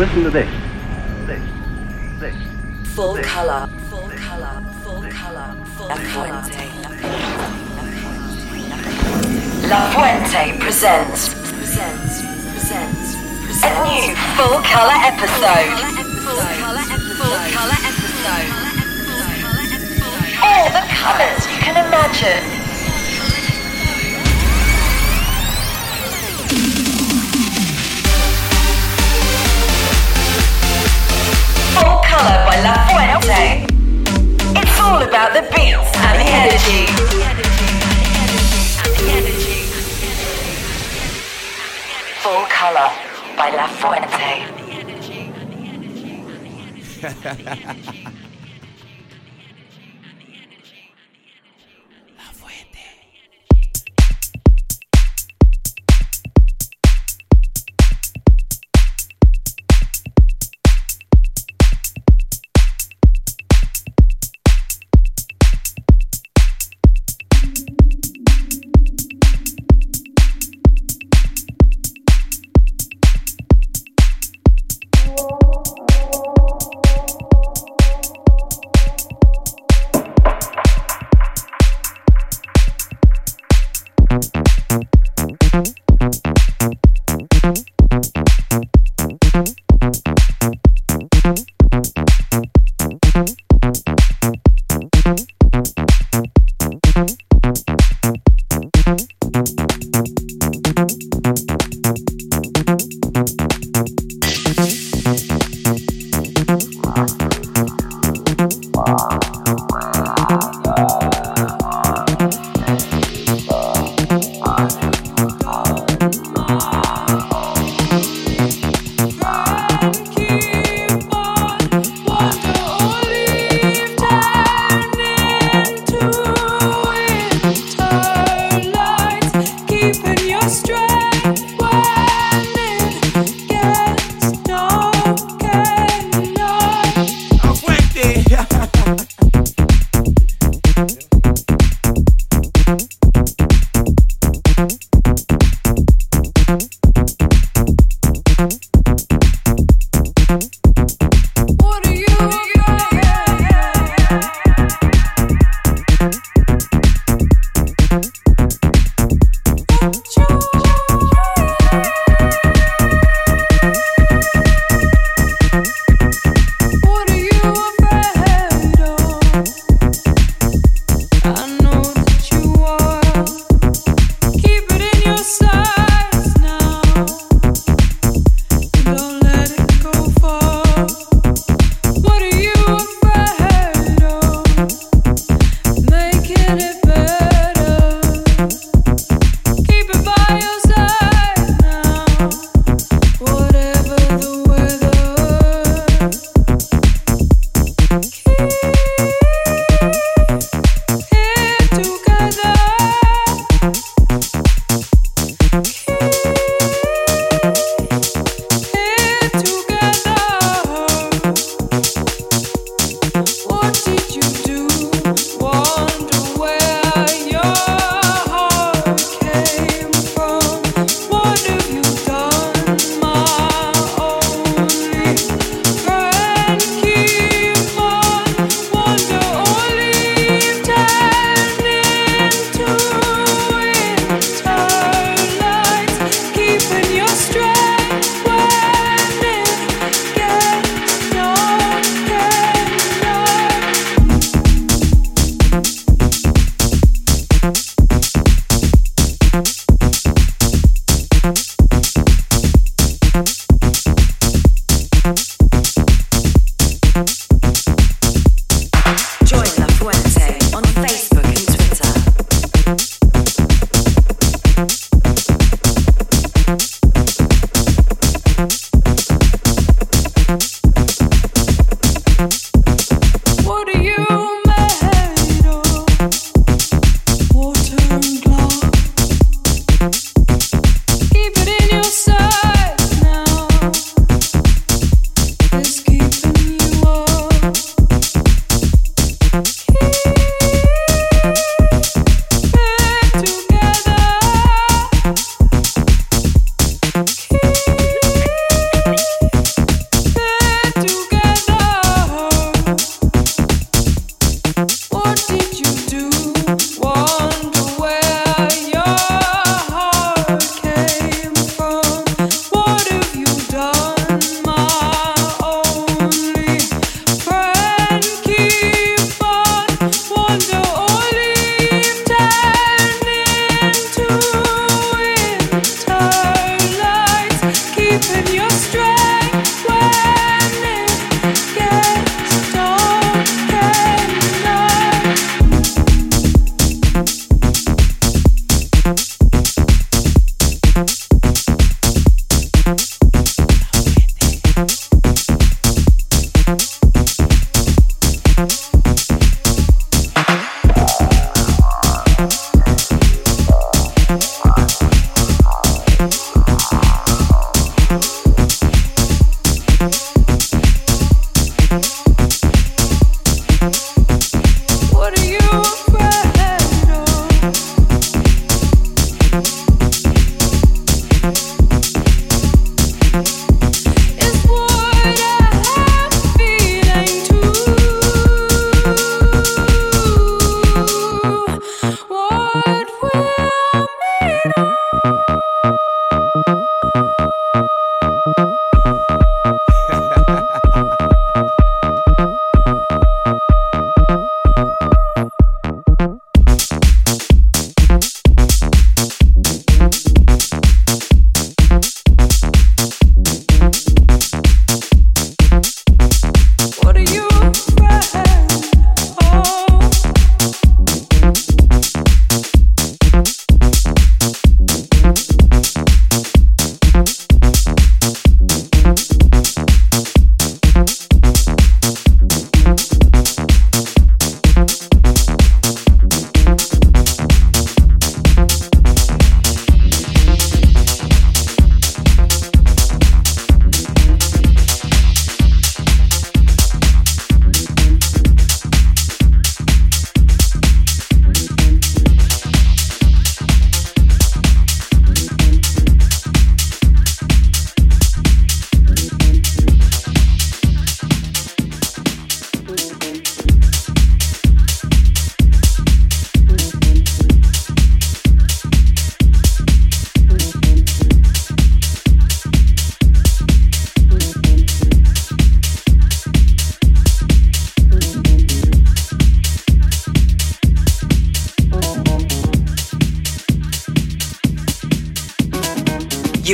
Listen to this. This. Full color. Full color. Full color. Full color. La Fuente presents. A new full color episode. All the colors you can imagine. Full color by La Fuente. It's all about the beats and the energy. Full color by La Fuente.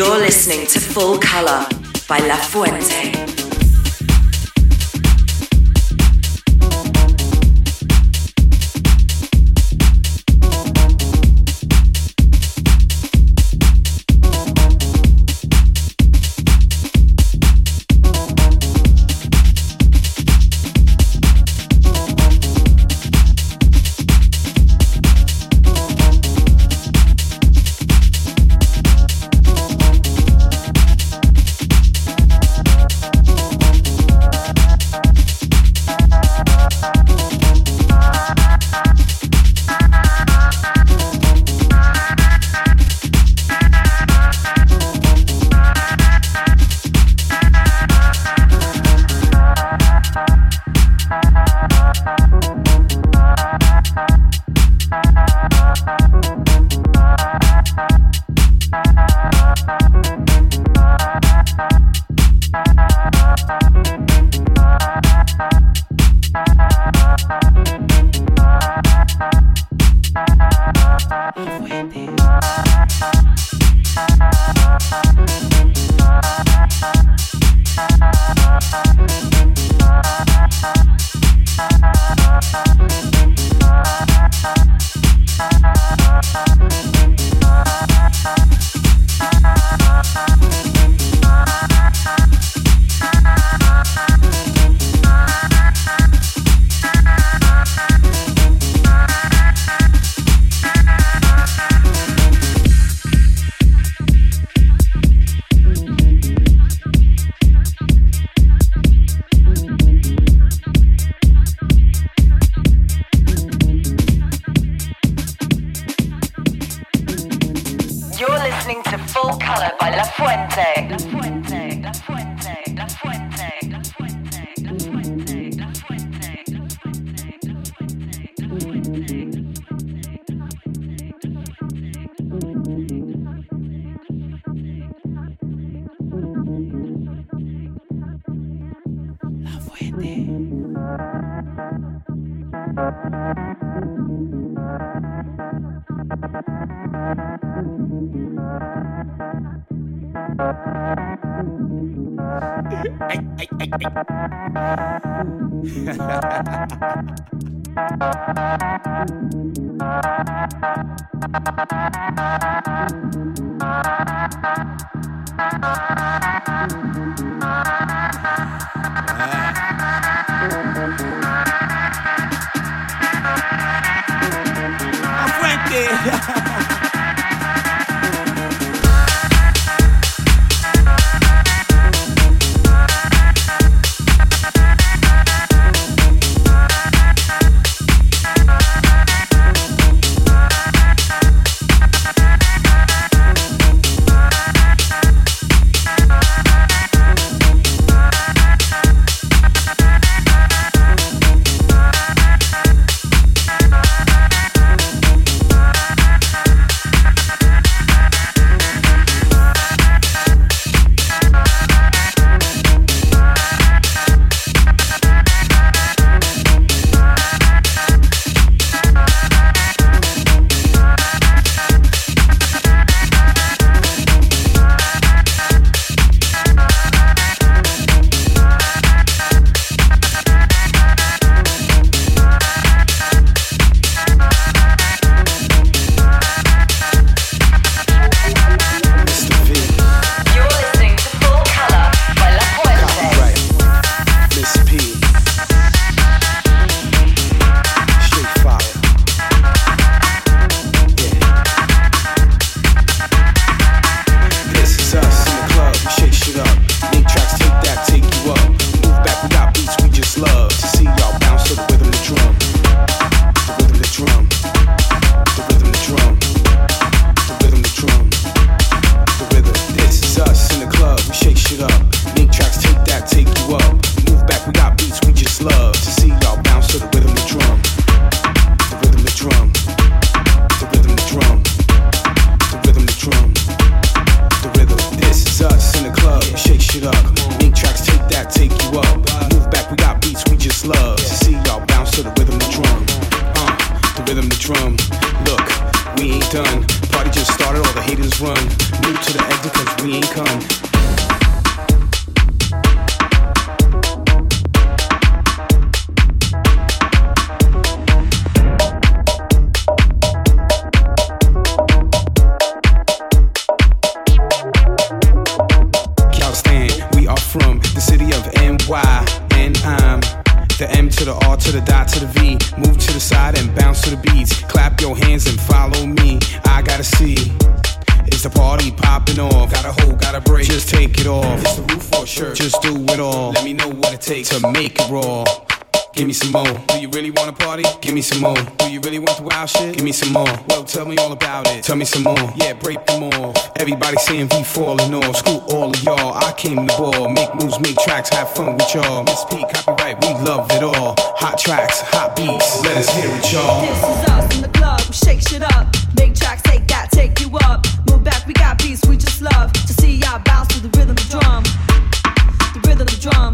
You're listening to Full Color by La Fuente. to the R to the dot to the V. Move to the side and bounce to the beats. Clap your hands and follow me. I gotta see. It's the party popping off. Got a hold, got a break. Just take it off. It's the roof or shirt. Just do it all. Let me know what it takes to make it raw. Give me some more. Do you really want to party? Give me some more. Do you really want the wild shit? Give me some more. Well, tell me all about it. Tell me some more. Yeah, break them off. Everybody saying we falling off. Screw all of y'all. I came to ball. Make moves, make tracks, have fun with y'all. Miss P, copyright, we love it all. Hot tracks, hot beats. Let us hear it, y'all. This is us in the club. We shake shit up. Make tracks, take that, take you up. Move back, we got beats we just love. To see y'all bounce to the rhythm of the drum. The rhythm of the drum.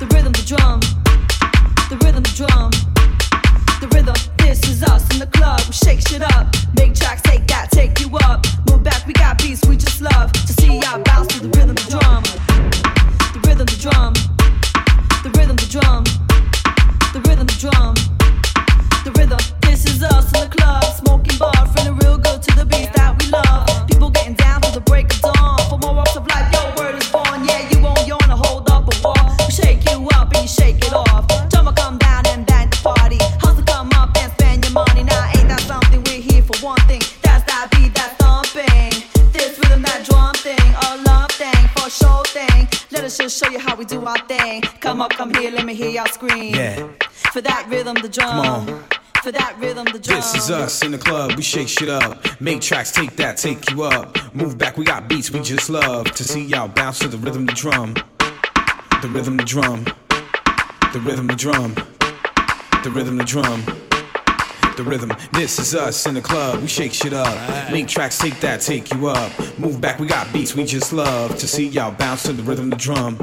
The rhythm of the drum. The rhythm, the drum, the rhythm. This is us in the club. We shake shit up, make tracks, take that, take you up. Move back, we got beats we just love. To see y'all bounce to the rhythm, the drum, the rhythm, the drum, the rhythm, the drum, the rhythm, the drum, the rhythm. This is us in the club, smoking bar, feeling real good to the beats that we love. People getting down for the break of dawn. For more walks of life, your word is born. Yeah, you won't yawn or hold up a wall. We shake you up and you shake it off. Show you how we do our thing. Come up, come here, let me hear y'all scream. Yeah. For that rhythm, the drum. Come on. For that rhythm, the drum. This is us in the club, we shake shit up. Make tracks, take that, take you up. Move back, we got beats we just love. To see y'all bounce to the rhythm, the drum. The rhythm, the drum. The rhythm, the drum. The rhythm, the drum. The rhythm. This is us in the club. We shake shit up. Make tracks, take that, take you up. Move back, we got beats we just love. To see y'all bounce to the rhythm, the drum.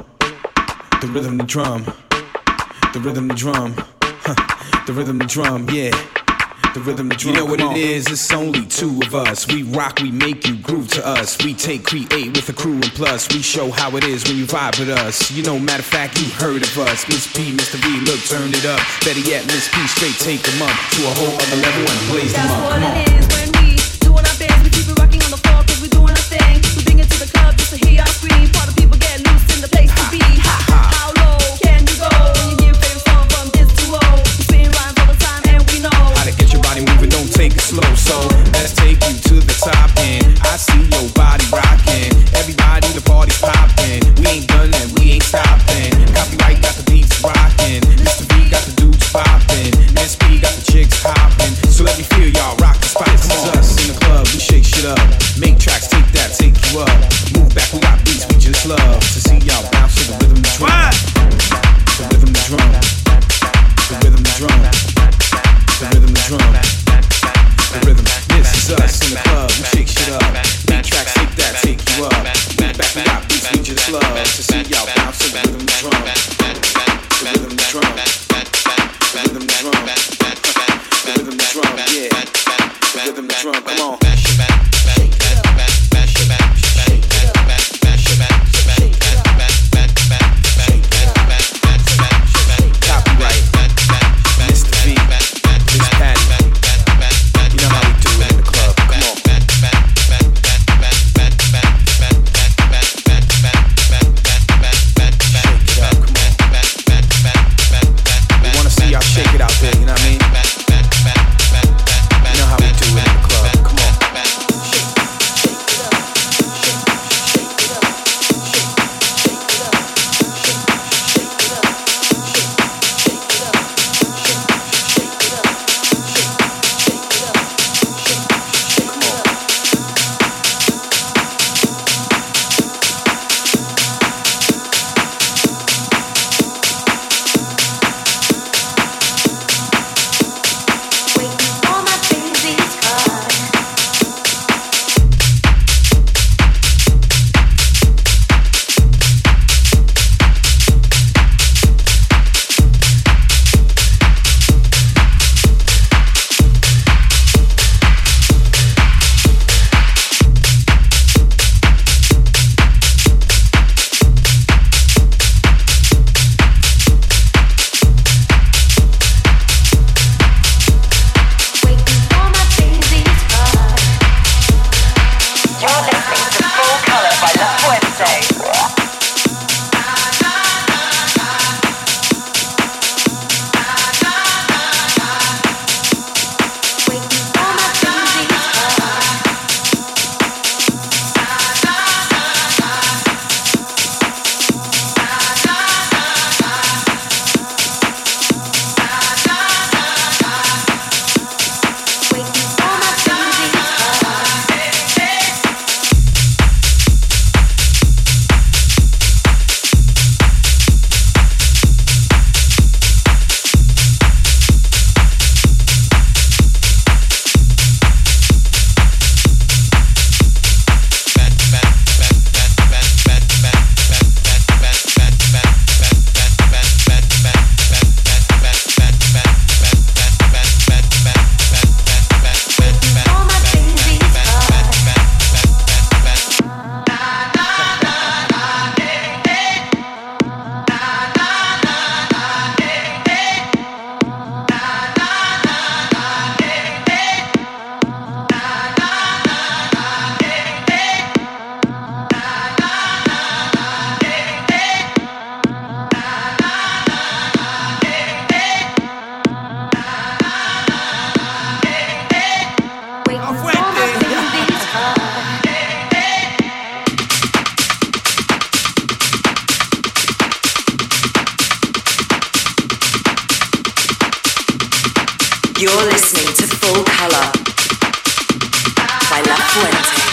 The rhythm, the drum. The rhythm, the drum. Huh. The rhythm, the drum. Yeah. The rhythm, the drum. You know what it is? It's only two of us. We rock, we make you groove to us. We take, create with the crew, and plus we show how it is when you vibe with us. You know, matter of fact, you heard of us. Miss P, Mr. V, look, turn it up. Better yet, Miss P, straight take them up to a whole other level and blaze them up. Come on. That's what it is when we doing our thing. We keep it rocking on the floor because we doing our thing. We bring it to the club just to hear our scream. Part of people get loose in the place to be. How low can you go? Moving, don't take it slow, so let's take you to the top. And I see your body rocking, everybody, the party's popping. We ain't done that, we ain't stopping. Copyright got the beats rocking, Mr. V got the dudes popping, SP got the chicks hopping. So let me feel y'all rock the spot. You're listening to Full Color by La Fuente.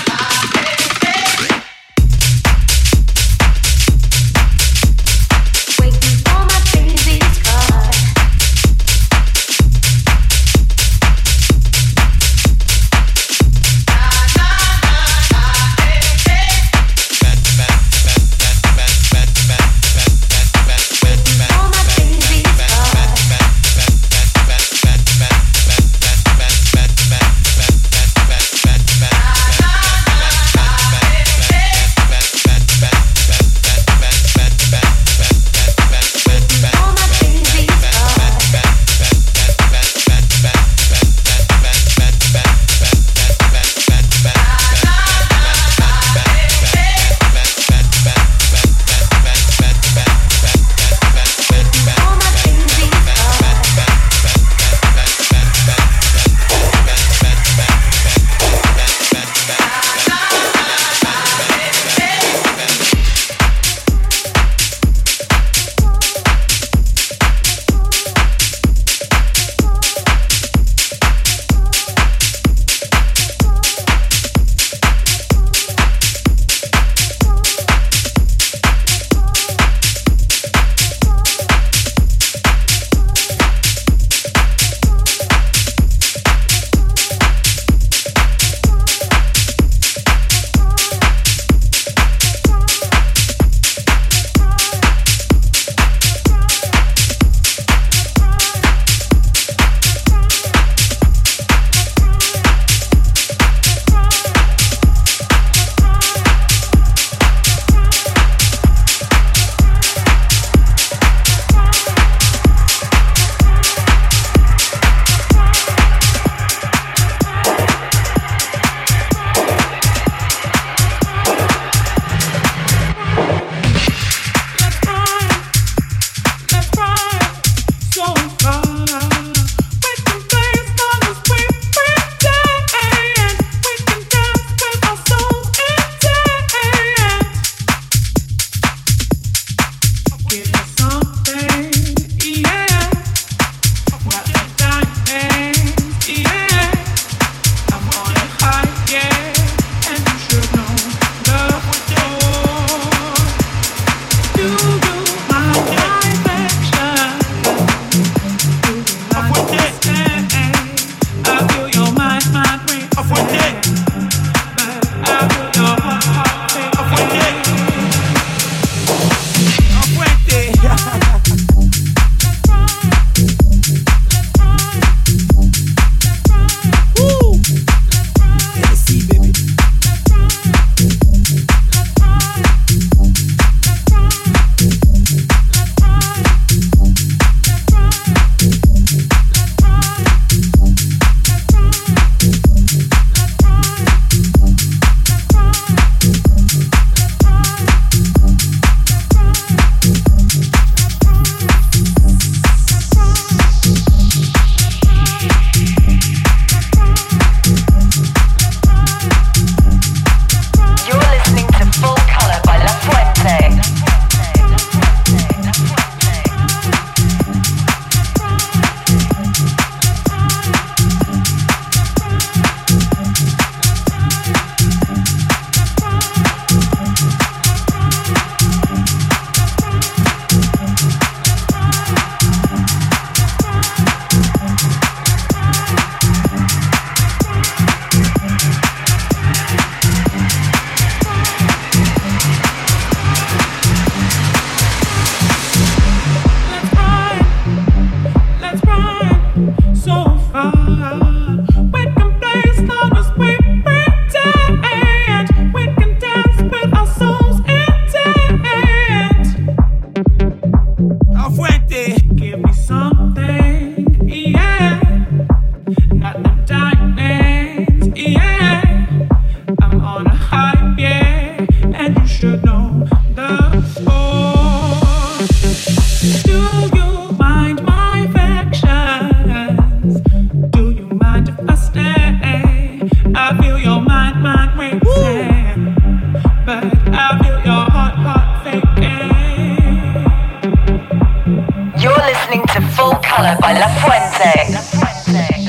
You're listening to Full Color by La Fuente.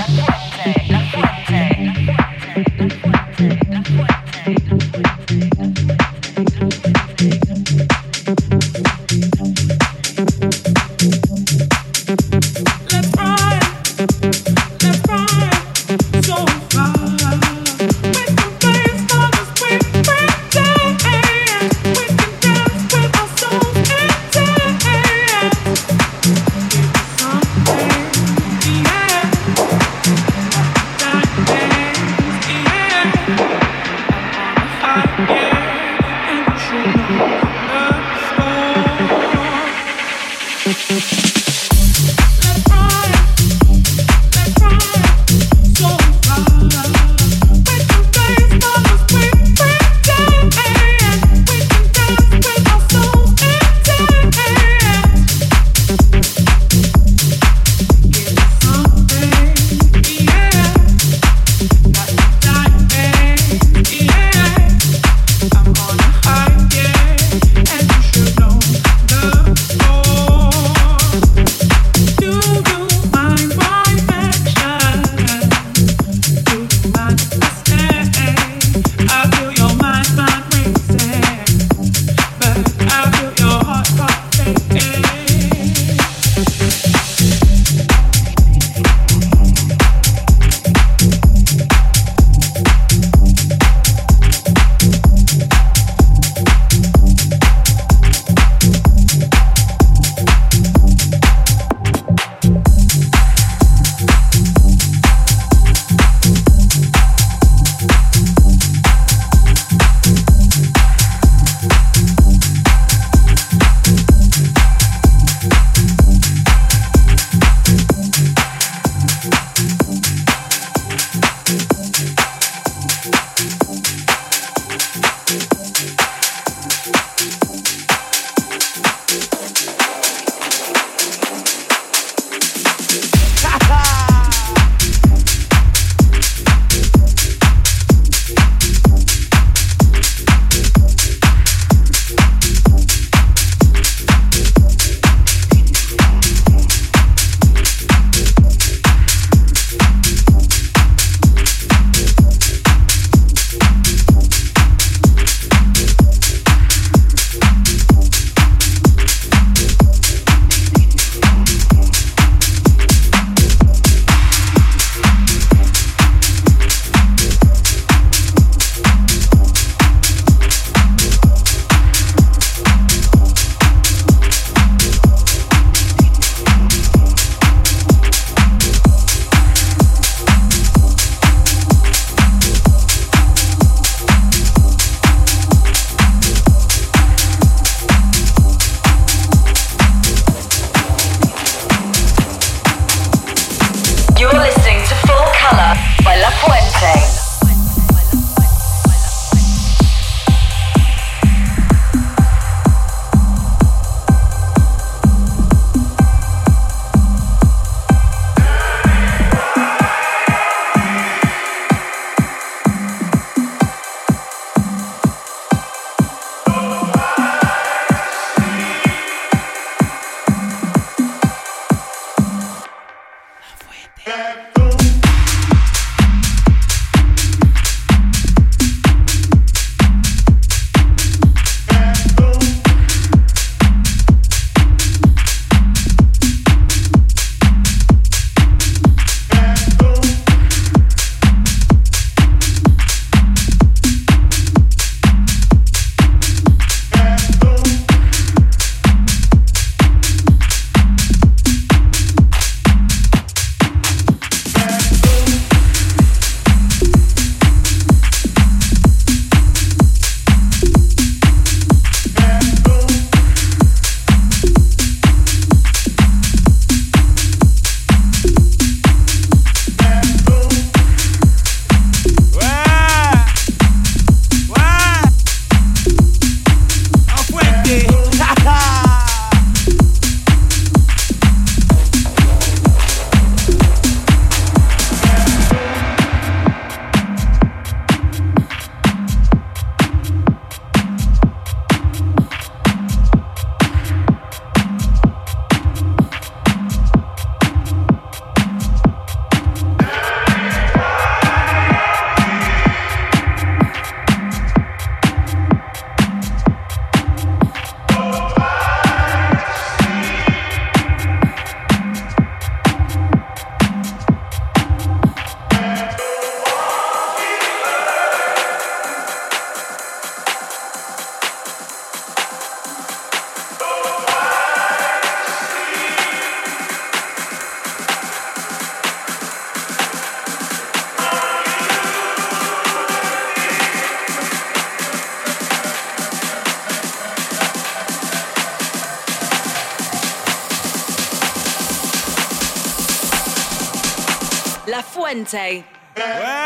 La Fuente. Yeah.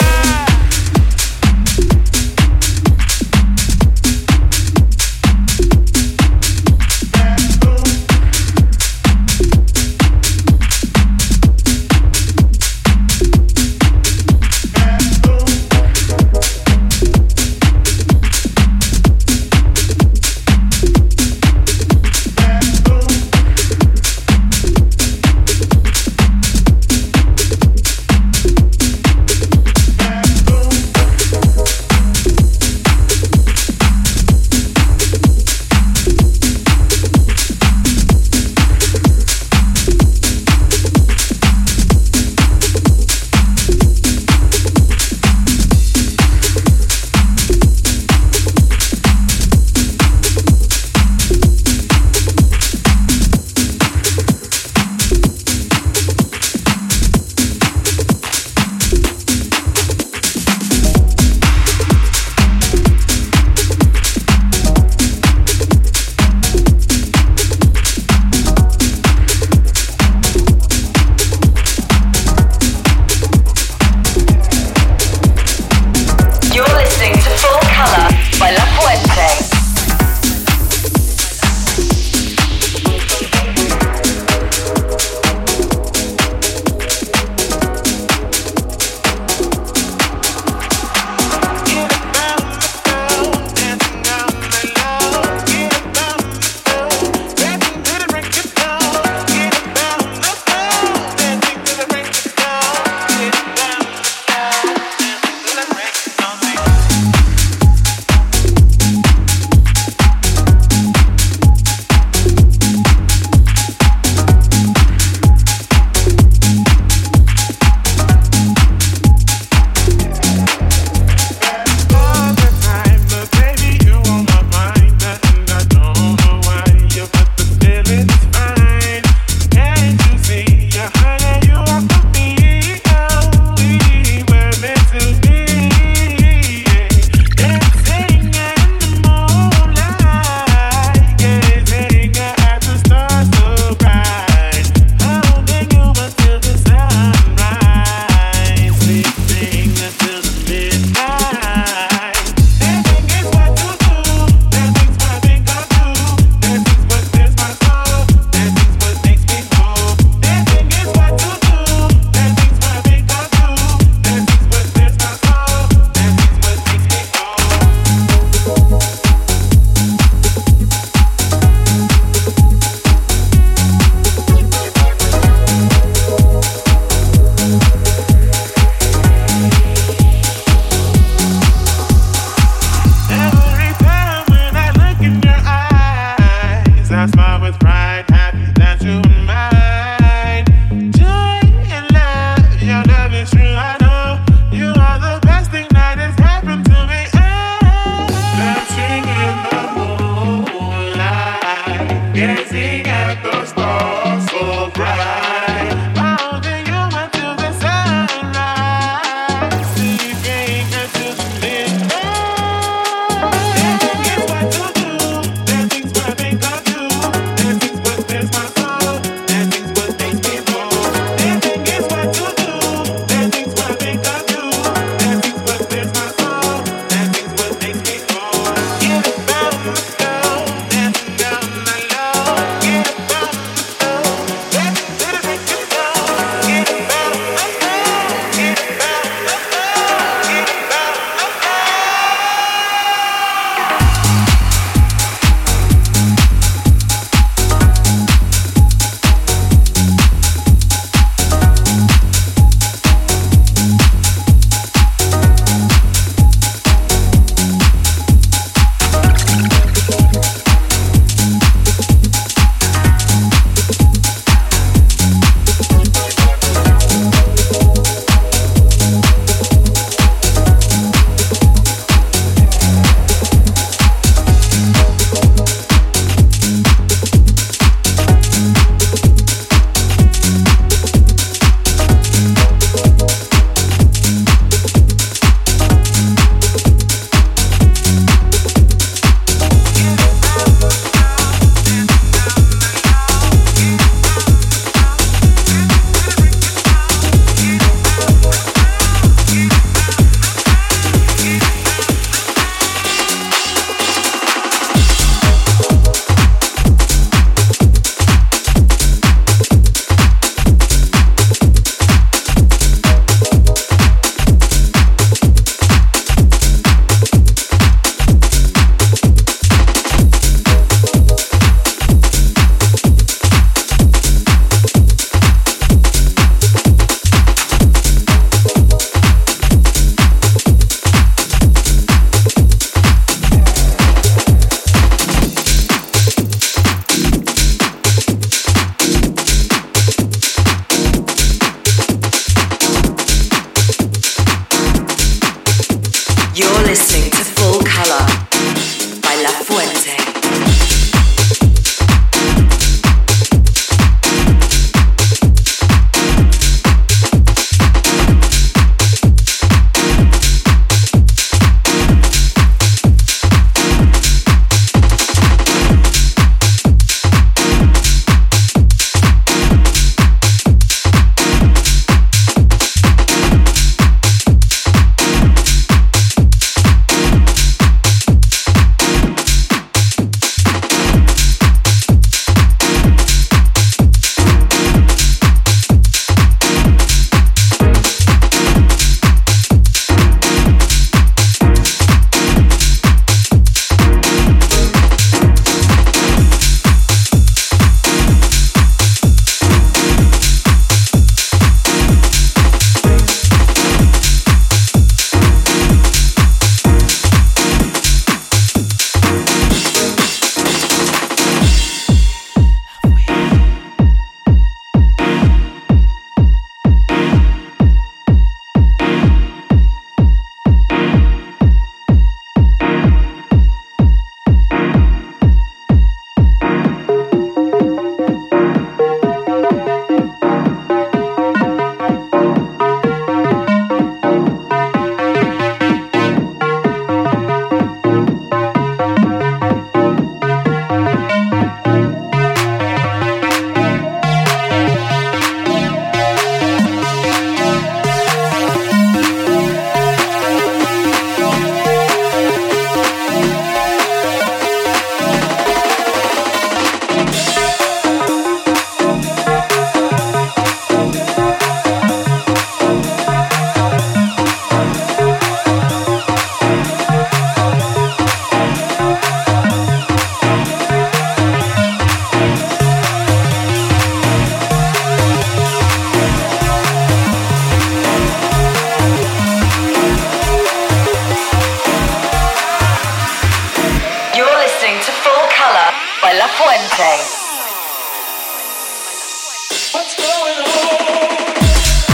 La Fuente.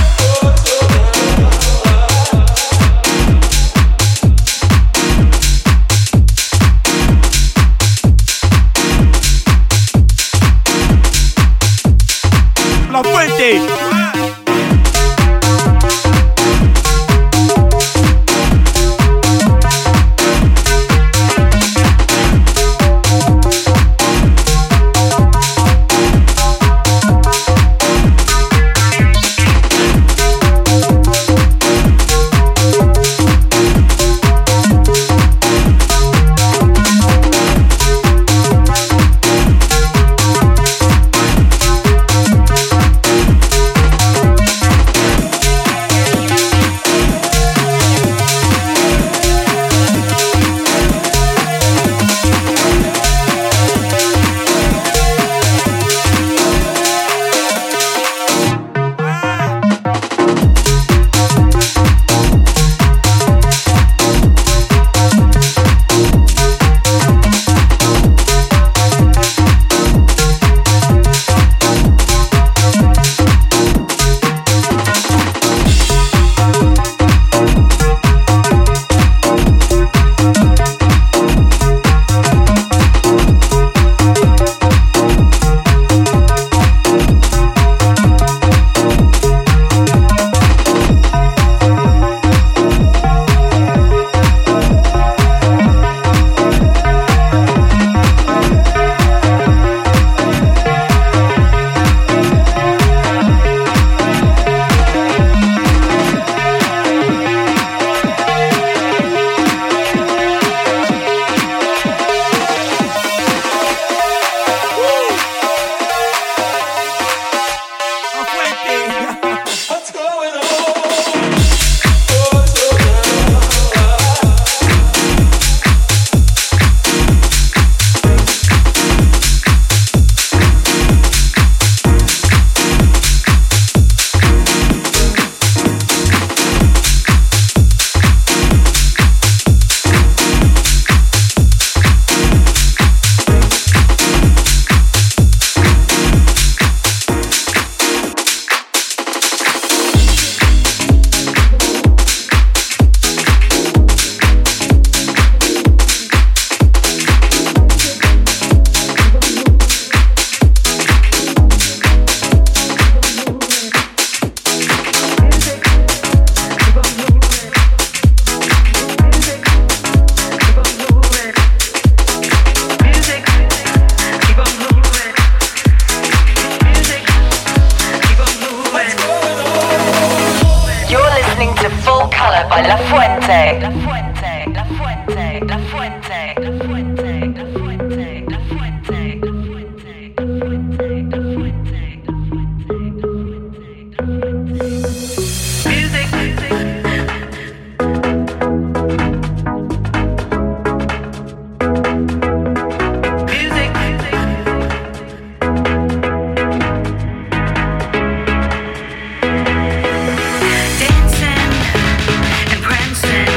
By La Fuente. La Fuente, La Fuente, La Fuente, La Fuente, La Fuente, La Fuente, La Fuente, La Fuente, La Fuente, La Fuente, La Fuente. Music, music. Dancing and prancing.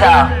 Salsa.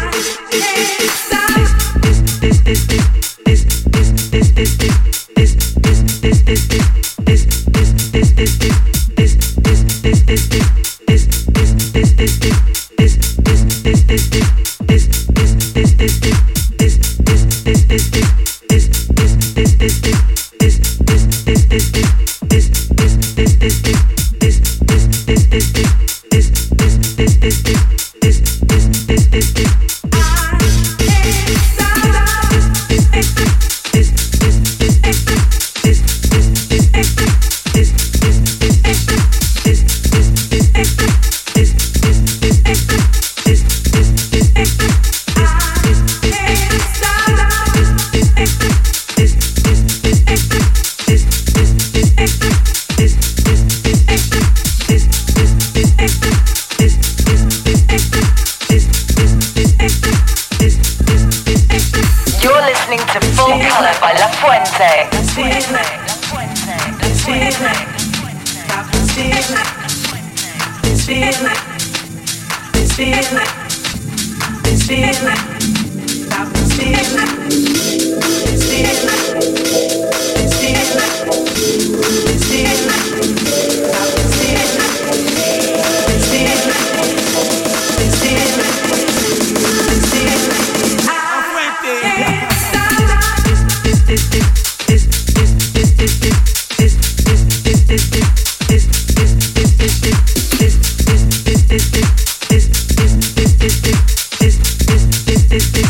This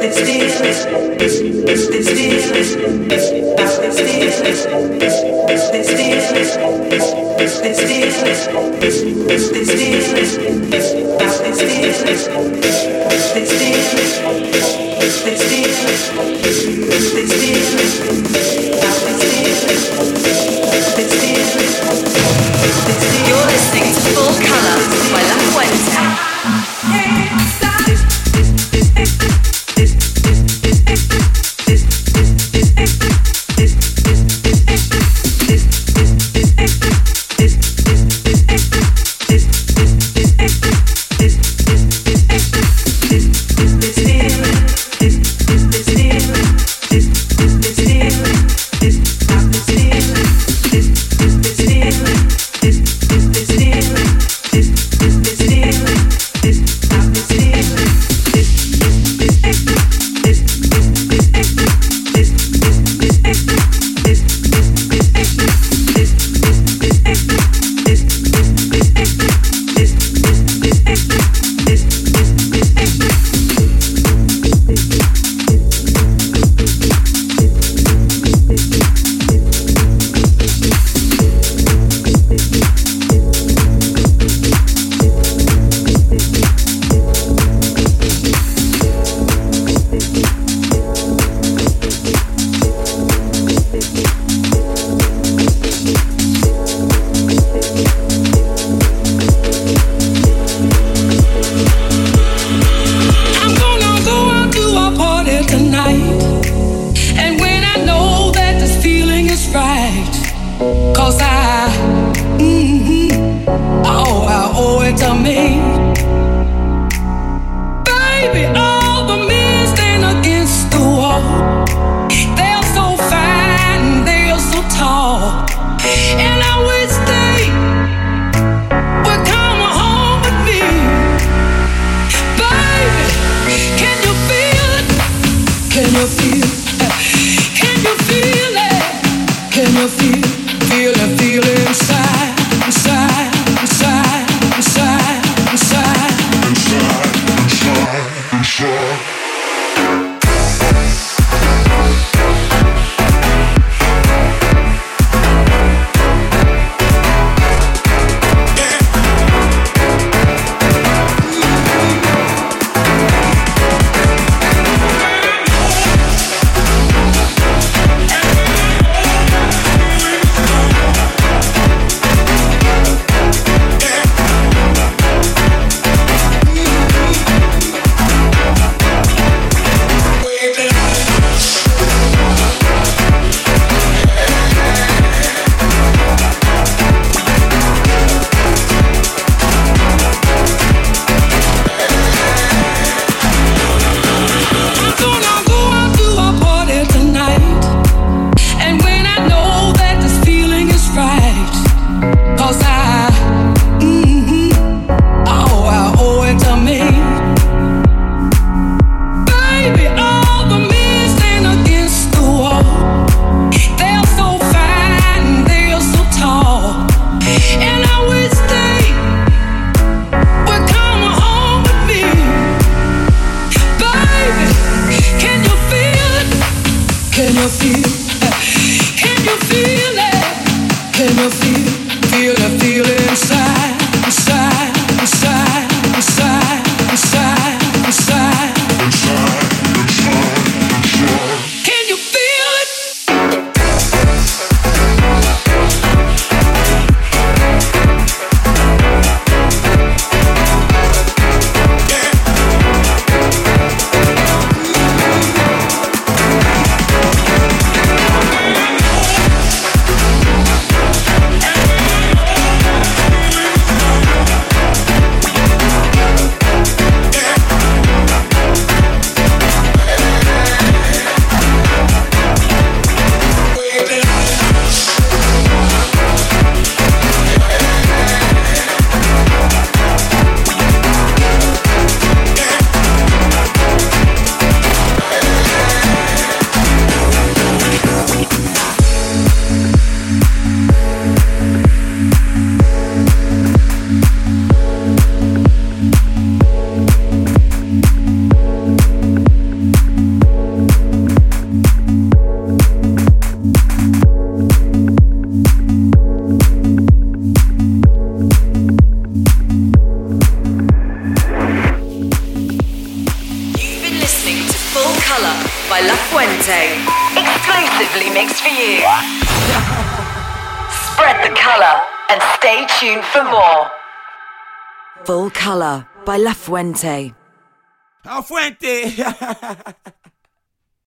You're listening to Full Color by La Fuente. Can you feel it? Feel it, feel it. Color by La Fuente. Exclusively mixed for you. Spread the color and stay tuned for more. Full Color by La Fuente. La Fuente!